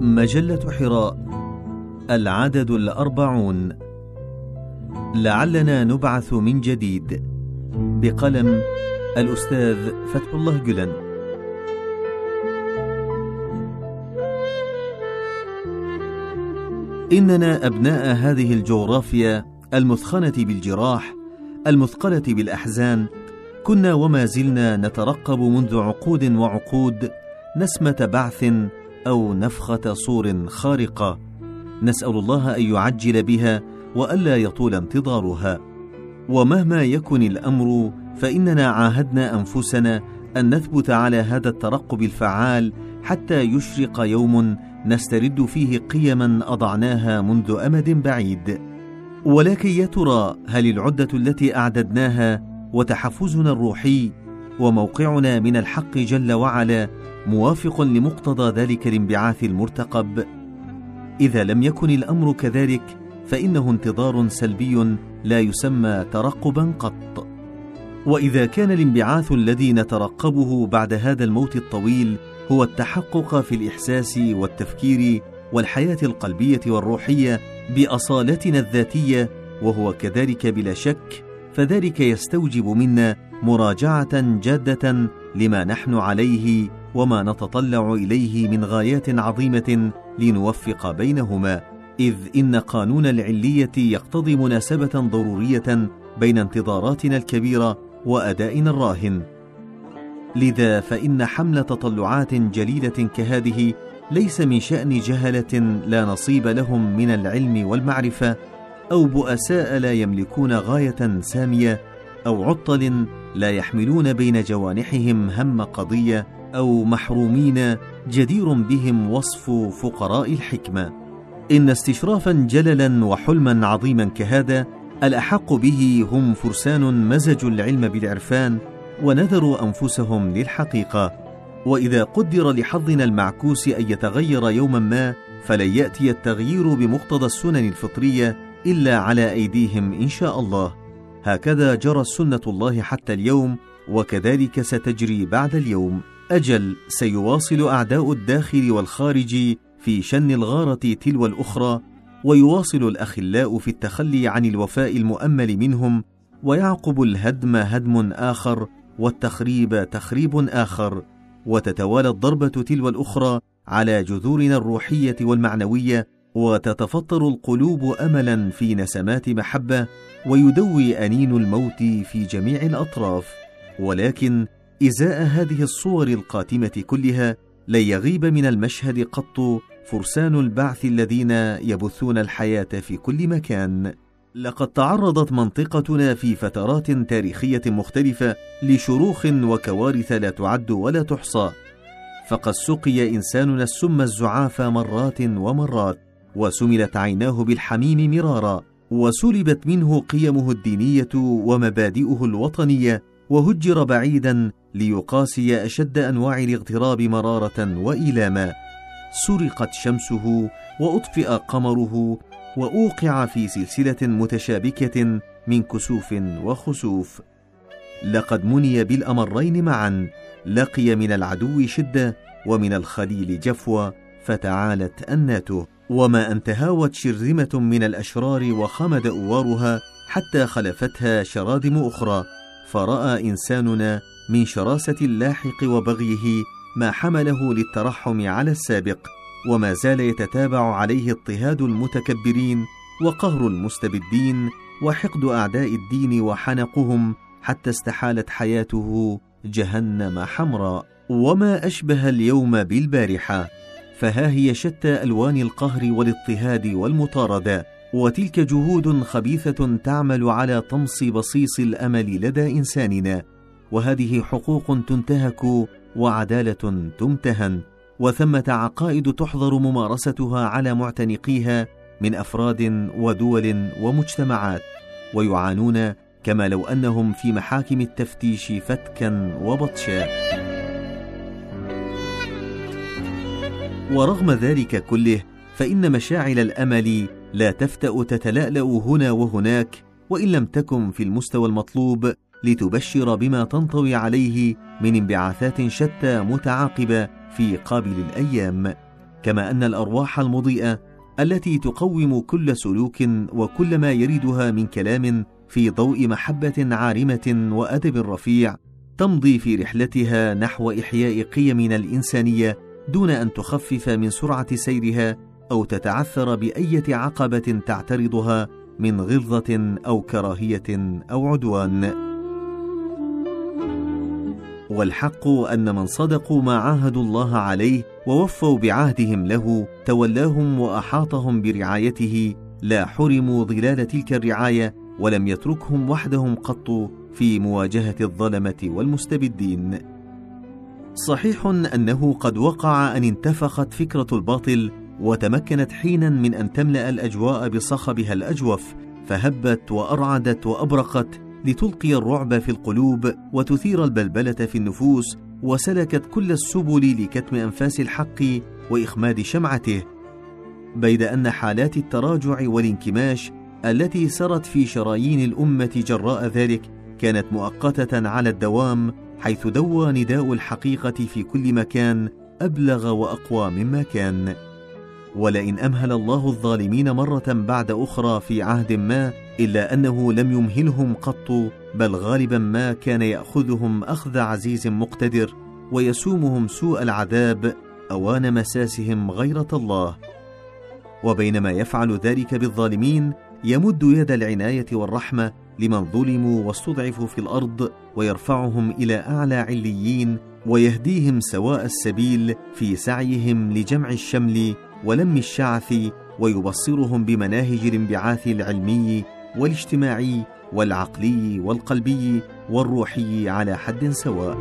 مجلة حراء العدد 40. لعلنا نبعث من جديد، بقلم الأستاذ فتح الله جلن. إننا أبناء هذه الجغرافيا المثخنة بالجراح، المثقلة بالأحزان، كنا وما زلنا نترقب منذ عقود وعقود نسمة بعث أو نفخة صور خارقة، نسأل الله أن يعجل بها وألا يطول انتظارها. ومهما يكن الأمر فإننا عاهدنا أنفسنا أن نثبت على هذا الترقب الفعال حتى يشرق يوم نسترد فيه قيما أضعناها منذ أمد بعيد. ولكن يا ترى هل العدة التي أعددناها وتحفزنا الروحي وموقعنا من الحق جل وعلا موافق لمقتضى ذلك الانبعاث المرتقب؟ إذا لم يكن الأمر كذلك فإنه انتظار سلبي لا يسمى ترقبا قط. وإذا كان الانبعاث الذي نترقبه بعد هذا الموت الطويل هو التحقق في الإحساس والتفكير والحياة القلبية والروحية بأصالتنا الذاتية، وهو كذلك بلا شك، فذلك يستوجب منا مراجعة جادة لما نحن عليه وما نتطلع إليه من غايات عظيمة لنوفق بينهما، إذ إن قانون العلية يقتضي مناسبة ضرورية بين انتظاراتنا الكبيرة وأدائنا الراهن. لذا فإن حمل تطلعات جليلة كهذه ليس من شأن جهلة لا نصيب لهم من العلم والمعرفة، أو بؤساء لا يملكون غاية سامية، أو عطل لا يحملون بين جوانحهم هم قضية، أو محرومين جدير بهم وصف فقراء الحكمة. إن استشرافا جللا وحلما عظيما كهذا الأحق به هم فرسان مزجوا العلم بالعرفان ونذروا أنفسهم للحقيقة. وإذا قدر لحظنا المعكوس أن يتغير يوما ما، فلن يأتي التغيير بمقتضى السنن الفطرية إلا على أيديهم إن شاء الله. هكذا جرى سنة الله حتى اليوم، وكذلك ستجري بعد اليوم. أجل سيواصل أعداء الداخل والخارج في شن الغارة تلو الأخرى، ويواصل الأخلاء في التخلي عن الوفاء المؤمل منهم، ويعقب الهدم هدم آخر، والتخريب تخريب آخر، وتتوالى الضربة تلو الأخرى على جذورنا الروحية والمعنوية، وتتفطر القلوب أملا في نسمات محبة، ويدوي أنين الموت في جميع الأطراف. ولكن إزاء هذه الصور القاتمة كلها لن يغيب من المشهد قط فرسان البعث الذين يبثون الحياة في كل مكان. لقد تعرضت منطقتنا في فترات تاريخية مختلفة لشروخ وكوارث لا تعد ولا تحصى، فقد سقي إنساننا السم الزعاف مرات ومرات، وسملت عيناه بالحميم مرارا، وسلبت منه قيمه الدينية ومبادئه الوطنية، وهجر بعيدا ليقاسي أشد أنواع الاغتراب مرارة وإيلاما، سرقت شمسه وأطفئ قمره، وأوقع في سلسلة متشابكة من كسوف وخسوف. لقد مني بالأمرين معا، لقي من العدو شدة ومن الخليل جفوة، فتعالت أناته. وما أن تهاوت شرذمة من الأشرار وخمد أوارها حتى خلفتها شرادم أخرى، فرأى إنساننا من شراسة اللاحق وبغيه ما حمله للترحم على السابق، وما زال يتتابع عليه اضطهاد المتكبرين وقهر المستبدين وحقد أعداء الدين وحنقهم، حتى استحالت حياته جهنم حمراء. وما أشبه اليوم بالبارحة، فها هي شتى ألوان القهر والاضطهاد والمطاردة، وتلك جهود خبيثة تعمل على طمس بصيص الأمل لدى إنساننا، وهذه حقوق تنتهك وعدالة تمتهن، وثمة عقائد تحظر ممارستها على معتنقيها من أفراد ودول ومجتمعات، ويعانون كما لو أنهم في محاكم التفتيش فتكا وبطشا. ورغم ذلك كله فإن مشاعل الأمل لا تفتأ تتلألأ هنا وهناك، وإن لم تكن في المستوى المطلوب، لتبشر بما تنطوي عليه من انبعاثات شتى متعاقبة في قابل الأيام، كما أن الأرواح المضيئة التي تقوم كل سلوك وكل ما يريدها من كلام في ضوء محبة عارمة وأدب رفيع تمضي في رحلتها نحو إحياء قيمنا الإنسانية دون أن تخفف من سرعة سيرها أو تتعثر بأية عقبة تعترضها من غلظة أو كراهية أو عدوان. والحق أن من صدقوا ما عاهدوا الله عليه ووفوا بعهدهم له تولاهم وأحاطهم برعايته، لا حرموا ظلال تلك الرعاية ولم يتركهم وحدهم قط في مواجهة الظلمة والمستبدين. صحيح أنه قد وقع أن انتفخت فكرة الباطل وتمكنت حينا من أن تملأ الأجواء بصخبها الأجوف، فهبت وأرعدت وأبرقت لتلقي الرعب في القلوب وتثير البلبلة في النفوس، وسلكت كل السبل لكتم أنفاس الحق وإخماد شمعته، بيد أن حالات التراجع والانكماش التي سرت في شرايين الأمة جراء ذلك كانت مؤقتة على الدوام، حيث دوى نداء الحقيقة في كل مكان أبلغ وأقوى مما كان. ولئن أمهل الله الظالمين مرة بعد أخرى في عهد ما، إلا أنه لم يمهلهم قط، بل غالبا ما كان يأخذهم أخذ عزيز مقتدر ويسومهم سوء العذاب أوان مساسهم غيرة الله. وبينما يفعل ذلك بالظالمين، يمد يد العناية والرحمة لمن ظلموا واستضعفوا في الأرض، ويرفعهم إلى أعلى عليين، ويهديهم سواء السبيل في سعيهم لجمع الشمل ولم الشعث، ويبصرهم بمناهج الانبعاث العلمي والاجتماعي والعقلي والقلبي والروحي على حد سواء.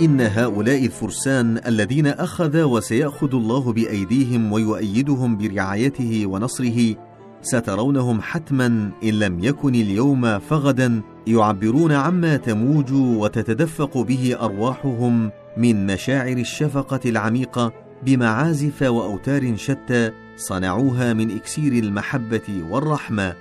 إن هؤلاء الفرسان الذين أخذ وسيأخذ الله بأيديهم ويؤيدهم برعايته ونصره، سترونهم حتما إن لم يكن اليوم فغدا يعبرون عما تموج وتتدفق به أرواحهم من مشاعر الشفقة العميقة بمعازف وأوتار شتى صنعوها من إكسير المحبة والرحمة،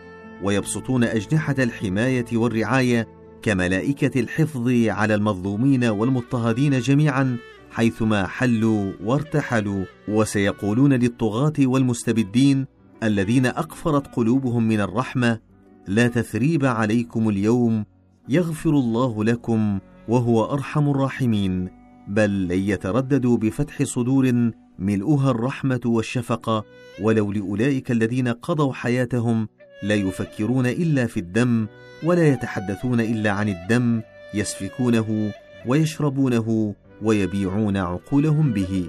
ويبسطون أجنحة الحماية والرعاية كملائكة الحفظ على المظلومين والمضطهدين جميعا حيثما حلوا وارتحلوا، وسيقولون للطغاة والمستبدين الذين أقفرت قلوبهم من الرحمة: لا تثريب عليكم اليوم، يغفر الله لكم وهو أرحم الراحمين. بل لن يترددوا بفتح صدور ملؤها الرحمة والشفقة، ولو لأولئك الذين قضوا حياتهم لا يفكرون إلا في الدم ولا يتحدثون إلا عن الدم، يسفكونه ويشربونه ويبيعون عقولهم به.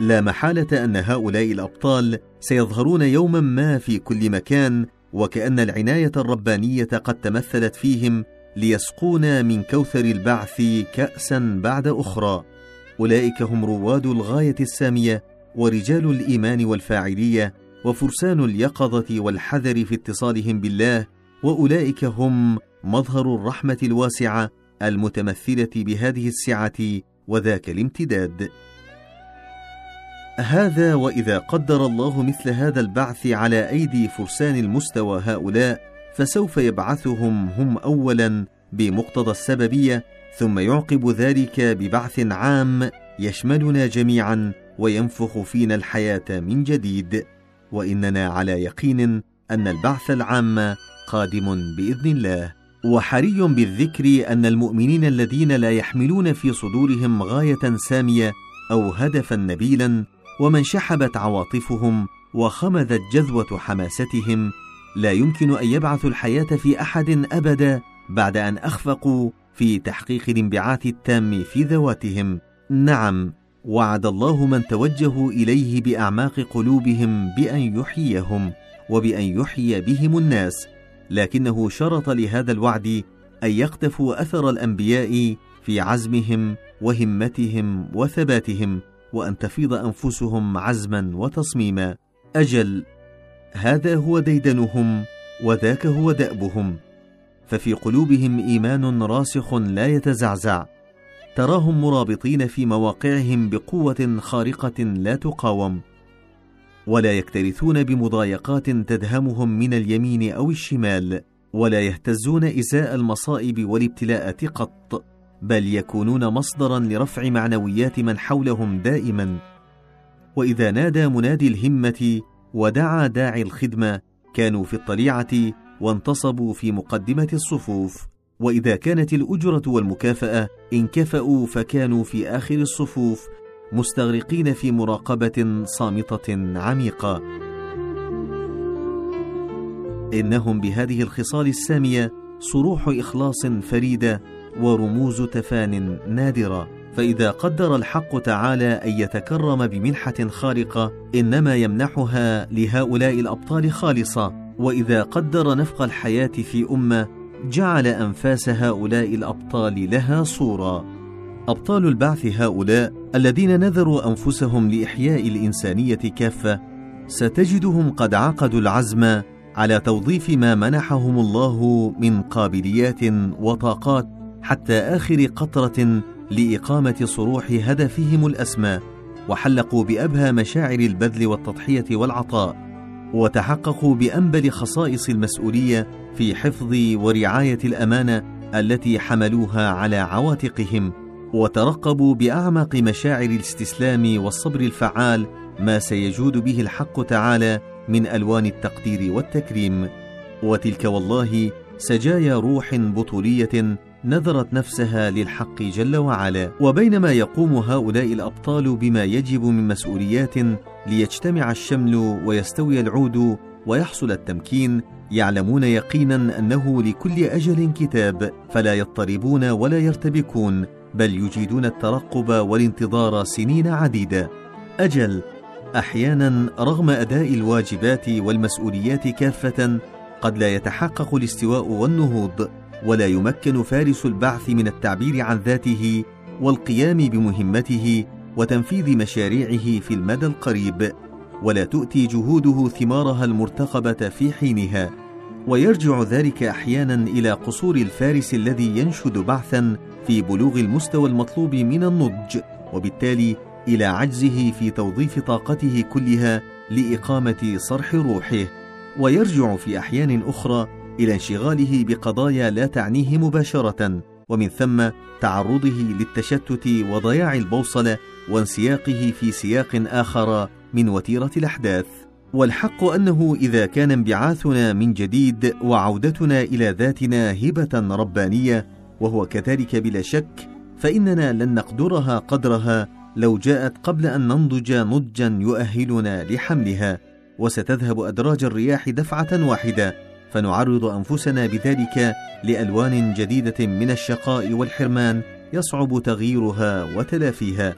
لا محالة أن هؤلاء الأبطال سيظهرون يوما ما في كل مكان، وكأن العناية الربانية قد تمثلت فيهم ليسقونا من كوثر البعث كأسا بعد أخرى. أولئك هم رواد الغاية السامية، ورجال الإيمان والفاعلية، وفرسان اليقظة والحذر في اتصالهم بالله، وأولئك هم مظهر الرحمة الواسعة المتمثلة بهذه السعة وذاك الامتداد. هذا وإذا قدر الله مثل هذا البعث على أيدي فرسان المستوى هؤلاء، فسوف يبعثهم هم أولا بمقتضى السببية، ثم يعقب ذلك ببعث عام يشملنا جميعا وينفخ فينا الحياة من جديد. وإننا على يقين أن البعث العام قادم بإذن الله. وحري بالذكر أن المؤمنين الذين لا يحملون في صدورهم غاية سامية أو هدفا نبيلا، ومن شحبت عواطفهم وخمدت جذوة حماستهم، لا يمكن أن يبعث الحياة في أحد أبدا بعد أن أخفقوا في تحقيق الانبعاث التام في ذواتهم. نعم، وعد الله من توجهوا إليه بأعماق قلوبهم بأن يحييهم وبأن يحيي بهم الناس، لكنه شرط لهذا الوعد أن يقتفوا أثر الأنبياء في عزمهم وهمتهم وثباتهم، وأن تفيض أنفسهم عزما وتصميما. أجل، هذا هو ديدنهم وذاك هو دأبهم، ففي قلوبهم إيمان راسخ لا يتزعزع، تراهم مرابطين في مواقعهم بقوة خارقة لا تقاوم، ولا يكترثون بمضايقات تدهمهم من اليمين أو الشمال، ولا يهتزون إزاء المصائب والابتلاءات قط، بل يكونون مصدرا لرفع معنويات من حولهم دائما. وإذا نادى منادي الهمة ودعا داعي الخدمة كانوا في الطليعة وانتصبوا في مقدمة الصفوف، وإذا كانت الأجرة والمكافأة إن كفأوا فكانوا في آخر الصفوف مستغرقين في مراقبة صامتة عميقة. إنهم بهذه الخصال السامية صروح إخلاص فريدة ورموز تفان نادرة. فإذا قدر الحق تعالى أن يتكرم بمنحة خارقة إنما يمنحها لهؤلاء الأبطال خالصة، وإذا قدر نفق الحياة في أمة جعل أنفاس هؤلاء الأبطال لها صورة. أبطال البعث هؤلاء الذين نذروا أنفسهم لإحياء الإنسانية كافة ستجدهم قد عقدوا العزم على توظيف ما منحهم الله من قابليات وطاقات حتى آخر قطرة لإقامة صروح هدفهم الأسمى، وحلقوا بأبهى مشاعر البذل والتضحية والعطاء، وتحققوا بأنبل خصائص المسؤولية في حفظ ورعاية الأمانة التي حملوها على عواتقهم، وترقبوا بأعمق مشاعر الاستسلام والصبر الفعال ما سيجود به الحق تعالى من ألوان التقدير والتكريم. وتلك والله سجايا روح بطولية نذرت نفسها للحق جل وعلا. وبينما يقوم هؤلاء الأبطال بما يجب من مسؤوليات ليجتمع الشمل ويستوي العود ويحصل التمكين، يعلمون يقينا أنه لكل أجل كتاب، فلا يضطربون ولا يرتبكون، بل يجيدون الترقب والانتظار سنين عديدة. أجل أحيانا رغم أداء الواجبات والمسؤوليات كافة قد لا يتحقق الاستواء والنهوض، ولا يمكن فارس البعث من التعبير عن ذاته والقيام بمهمته وتنفيذ مشاريعه في المدى القريب، ولا تؤتي جهوده ثمارها المرتقبة في حينها، ويرجع ذلك أحيانا إلى قصور الفارس الذي ينشد بعثا في بلوغ المستوى المطلوب من النضج، وبالتالي إلى عجزه في توظيف طاقته كلها لإقامة صرح روحه، ويرجع في أحيان أخرى إلى انشغاله بقضايا لا تعنيه مباشرة، ومن ثم تعرضه للتشتت وضياع البوصلة وانسياقه في سياق آخر من وتيرة الأحداث. والحق أنه إذا كان انبعاثنا من جديد وعودتنا إلى ذاتنا هبة ربانية، وهو كذلك بلا شك، فإننا لن نقدرها قدرها لو جاءت قبل أن ننضج نضجا يؤهلنا لحملها، وستذهب أدراج الرياح دفعة واحدة، فنعرض أنفسنا بذلك لألوان جديدة من الشقاء والحرمان يصعب تغييرها وتلافيها.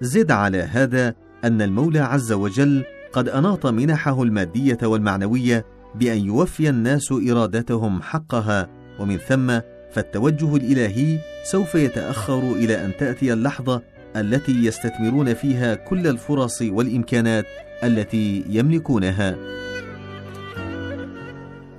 زد على هذا أن المولى عز وجل قد أناط منحه المادية والمعنوية بأن يوفي الناس إرادتهم حقها، ومن ثم فالتوجه الإلهي سوف يتأخر إلى أن تأتي اللحظة التي يستثمرون فيها كل الفرص والإمكانات التي يملكونها.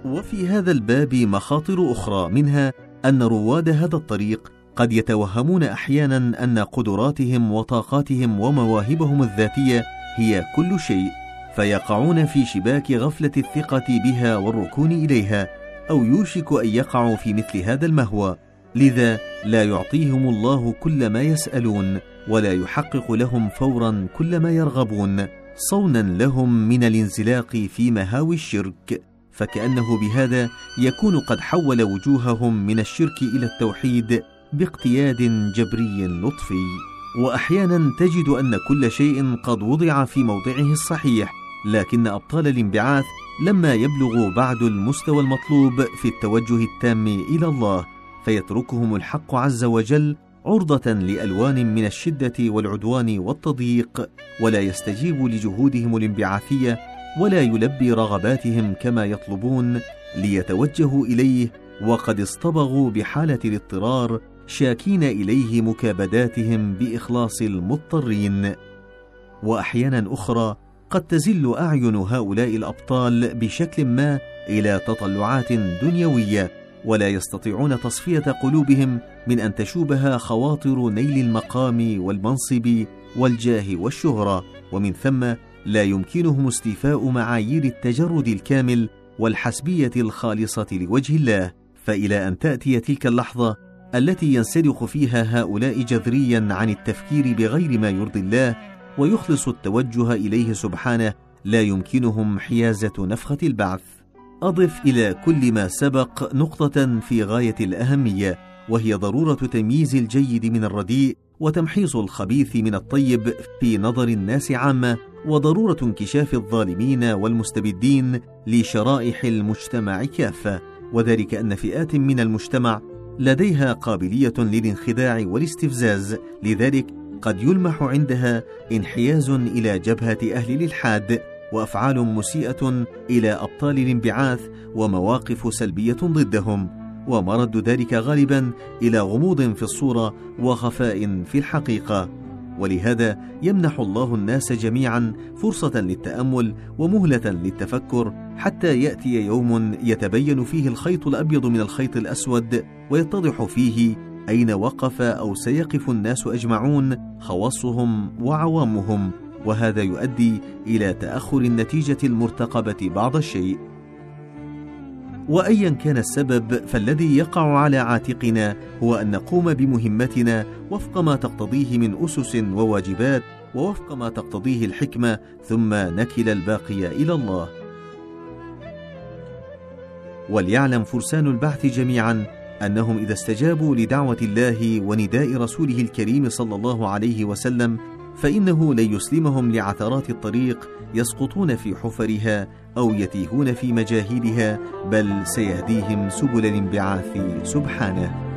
وفي هذا الباب مخاطر أخرى، منها أن رواد هذا الطريق قد يتوهمون أحيانا أن قدراتهم وطاقاتهم ومواهبهم الذاتية هي كل شيء، فيقعون في شباك غفلة الثقة بها والركون إليها، أو يوشك أن يقعوا في مثل هذا المهوى، لذا لا يعطيهم الله كل ما يسألون، ولا يحقق لهم فورا كل ما يرغبون، صونا لهم من الانزلاق في مهاوي الشرك، فكأنه بهذا يكون قد حول وجوههم من الشرك إلى التوحيد باقتياد جبري لطفي. وأحيانا تجد أن كل شيء قد وضع في موضعه الصحيح، لكن أبطال الانبعاث لما يبلغوا بعد المستوى المطلوب في التوجه التام إلى الله فيتركهم الحق عز وجل عرضة لألوان من الشدة والعدوان والتضييق، ولا يستجيب لجهودهم الانبعاثية ولا يلبي رغباتهم كما يطلبون ليتوجهوا إليه، وقد اصطبغوا بحالة الاضطرار شاكين إليه مكابداتهم بإخلاص المضطرين. وأحيانا أخرى قد تزل أعين هؤلاء الأبطال بشكل ما إلى تطلعات دنيوية، ولا يستطيعون تصفية قلوبهم من أن تشوبها خواطر نيل المقام والمنصب والجاه والشهرة، ومن ثم لا يمكنهم استيفاء معايير التجرد الكامل والحسبية الخالصة لوجه الله، فإلى أن تأتي تلك اللحظة التي ينسلخ فيها هؤلاء جذريا عن التفكير بغير ما يرضي الله ويخلص التوجه إليه سبحانه، لا يمكنهم حيازة نفخة البعث. أضف إلى كل ما سبق نقطة في غاية الأهمية، وهي ضرورة تمييز الجيد من الرديء وتمحيص الخبيث من الطيب في نظر الناس عامة، وضرورة انكشاف الظالمين والمستبدين لشرائح المجتمع كافة، وذلك أن فئات من المجتمع لديها قابلية للانخداع والاستفزاز، لذلك قد يلمح عندها انحياز إلى جبهة أهل الإلحاد وأفعال مسيئة إلى أبطال الانبعاث ومواقف سلبية ضدهم، ومرد ذلك غالبا إلى غموض في الصورة وخفاء في الحقيقة. ولهذا يمنح الله الناس جميعا فرصة للتأمل ومهلة للتفكر حتى يأتي يوم يتبين فيه الخيط الأبيض من الخيط الأسود، ويتضح فيه أين وقف أو سيقف الناس أجمعون، خواصهم وعوامهم، وهذا يؤدي إلى تأخر النتيجة المرتقبة بعض الشيء. وأيا كان السبب، فالذي يقع على عاتقنا هو أن نقوم بمهمتنا وفق ما تقتضيه من أسس وواجبات، ووفق ما تقتضيه الحكمة، ثم نكل الباقي إلى الله. وليعلم فرسان البعث جميعا أنهم إذا استجابوا لدعوة الله ونداء رسوله الكريم صلى الله عليه وسلم، فإنه لن يسلمهم لعثرات الطريق يسقطون في حفرها أو يتيهون في مجاهيلها، بل سيهديهم سبل الانبعاث سبحانه.